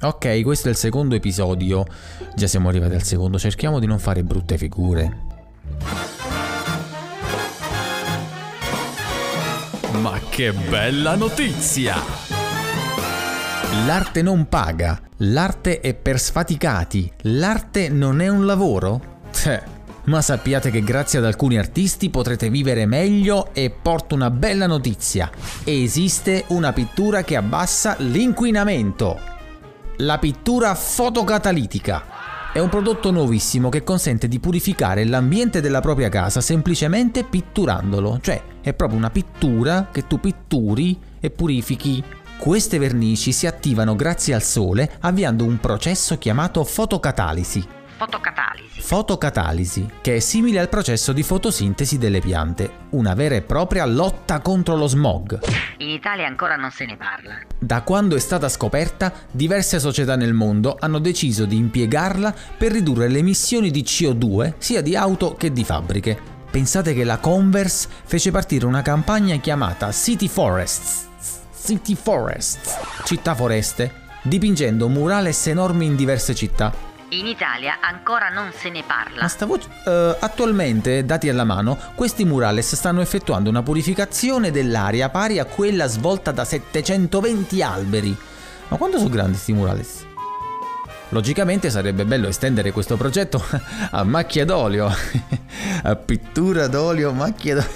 Ok, questo è il secondo episodio. Già siamo arrivati al secondo, cerchiamo di non fare brutte figure. Ma che bella notizia! L'arte non paga, l'arte è per sfaticati, l'arte non è un lavoro? Ma sappiate che grazie ad alcuni artisti potrete vivere meglio e porto una bella notizia. Esiste una pittura che abbassa l'inquinamento. La pittura fotocatalitica è un prodotto nuovissimo che consente di purificare l'ambiente della propria casa semplicemente pitturandolo, cioè è proprio una pittura che tu pitturi e purifichi. Queste vernici si attivano grazie al sole avviando un processo chiamato fotocatalisi. Fotocatalisi, che è simile al processo di fotosintesi delle piante, una vera e propria lotta contro lo smog. In Italia ancora non se ne parla. Da quando è stata scoperta, diverse società nel mondo hanno deciso di impiegarla per ridurre le emissioni di CO2 sia di auto che di fabbriche. Pensate che la Converse fece partire una campagna chiamata City Forests, città foreste, dipingendo murales enormi in diverse città. In Italia ancora non se ne parla. Attualmente, dati alla mano, questi murales stanno effettuando una purificazione dell'aria pari a quella svolta da 720 alberi. Ma quanto sono grandi questi murales? Logicamente sarebbe bello estendere questo progetto a macchia d'olio. A pittura d'olio, macchia d'olio.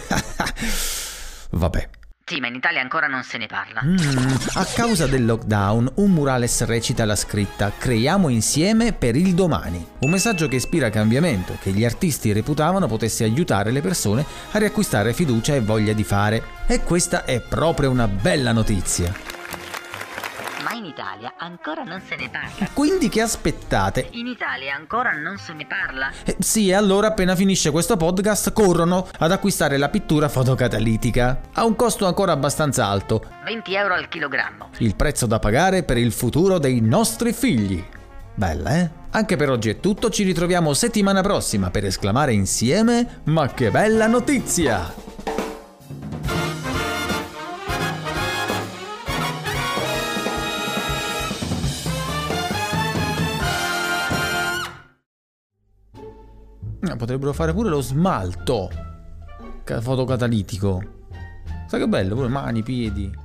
Vabbè. Sì, ma in Italia ancora non se ne parla. A causa del lockdown, un murales recita la scritta "Creiamo insieme per il domani". Un messaggio che ispira cambiamento, che gli artisti reputavano potesse aiutare le persone a riacquistare fiducia e voglia di fare. E questa è proprio una bella notizia. Ma in Italia ancora non se ne parla. Quindi che aspettate? In Italia ancora non se ne parla. Sì, e allora appena finisce questo podcast corrono ad acquistare la pittura fotocatalitica. Ha un costo ancora abbastanza alto. 20 euro al chilogrammo. Il prezzo da pagare per il futuro dei nostri figli. Bella, eh? Anche per oggi è tutto, ci ritroviamo settimana prossima per esclamare insieme "Ma che bella notizia!" Potrebbero fare pure lo smalto fotocatalitico. Sai che bello, pure mani, piedi.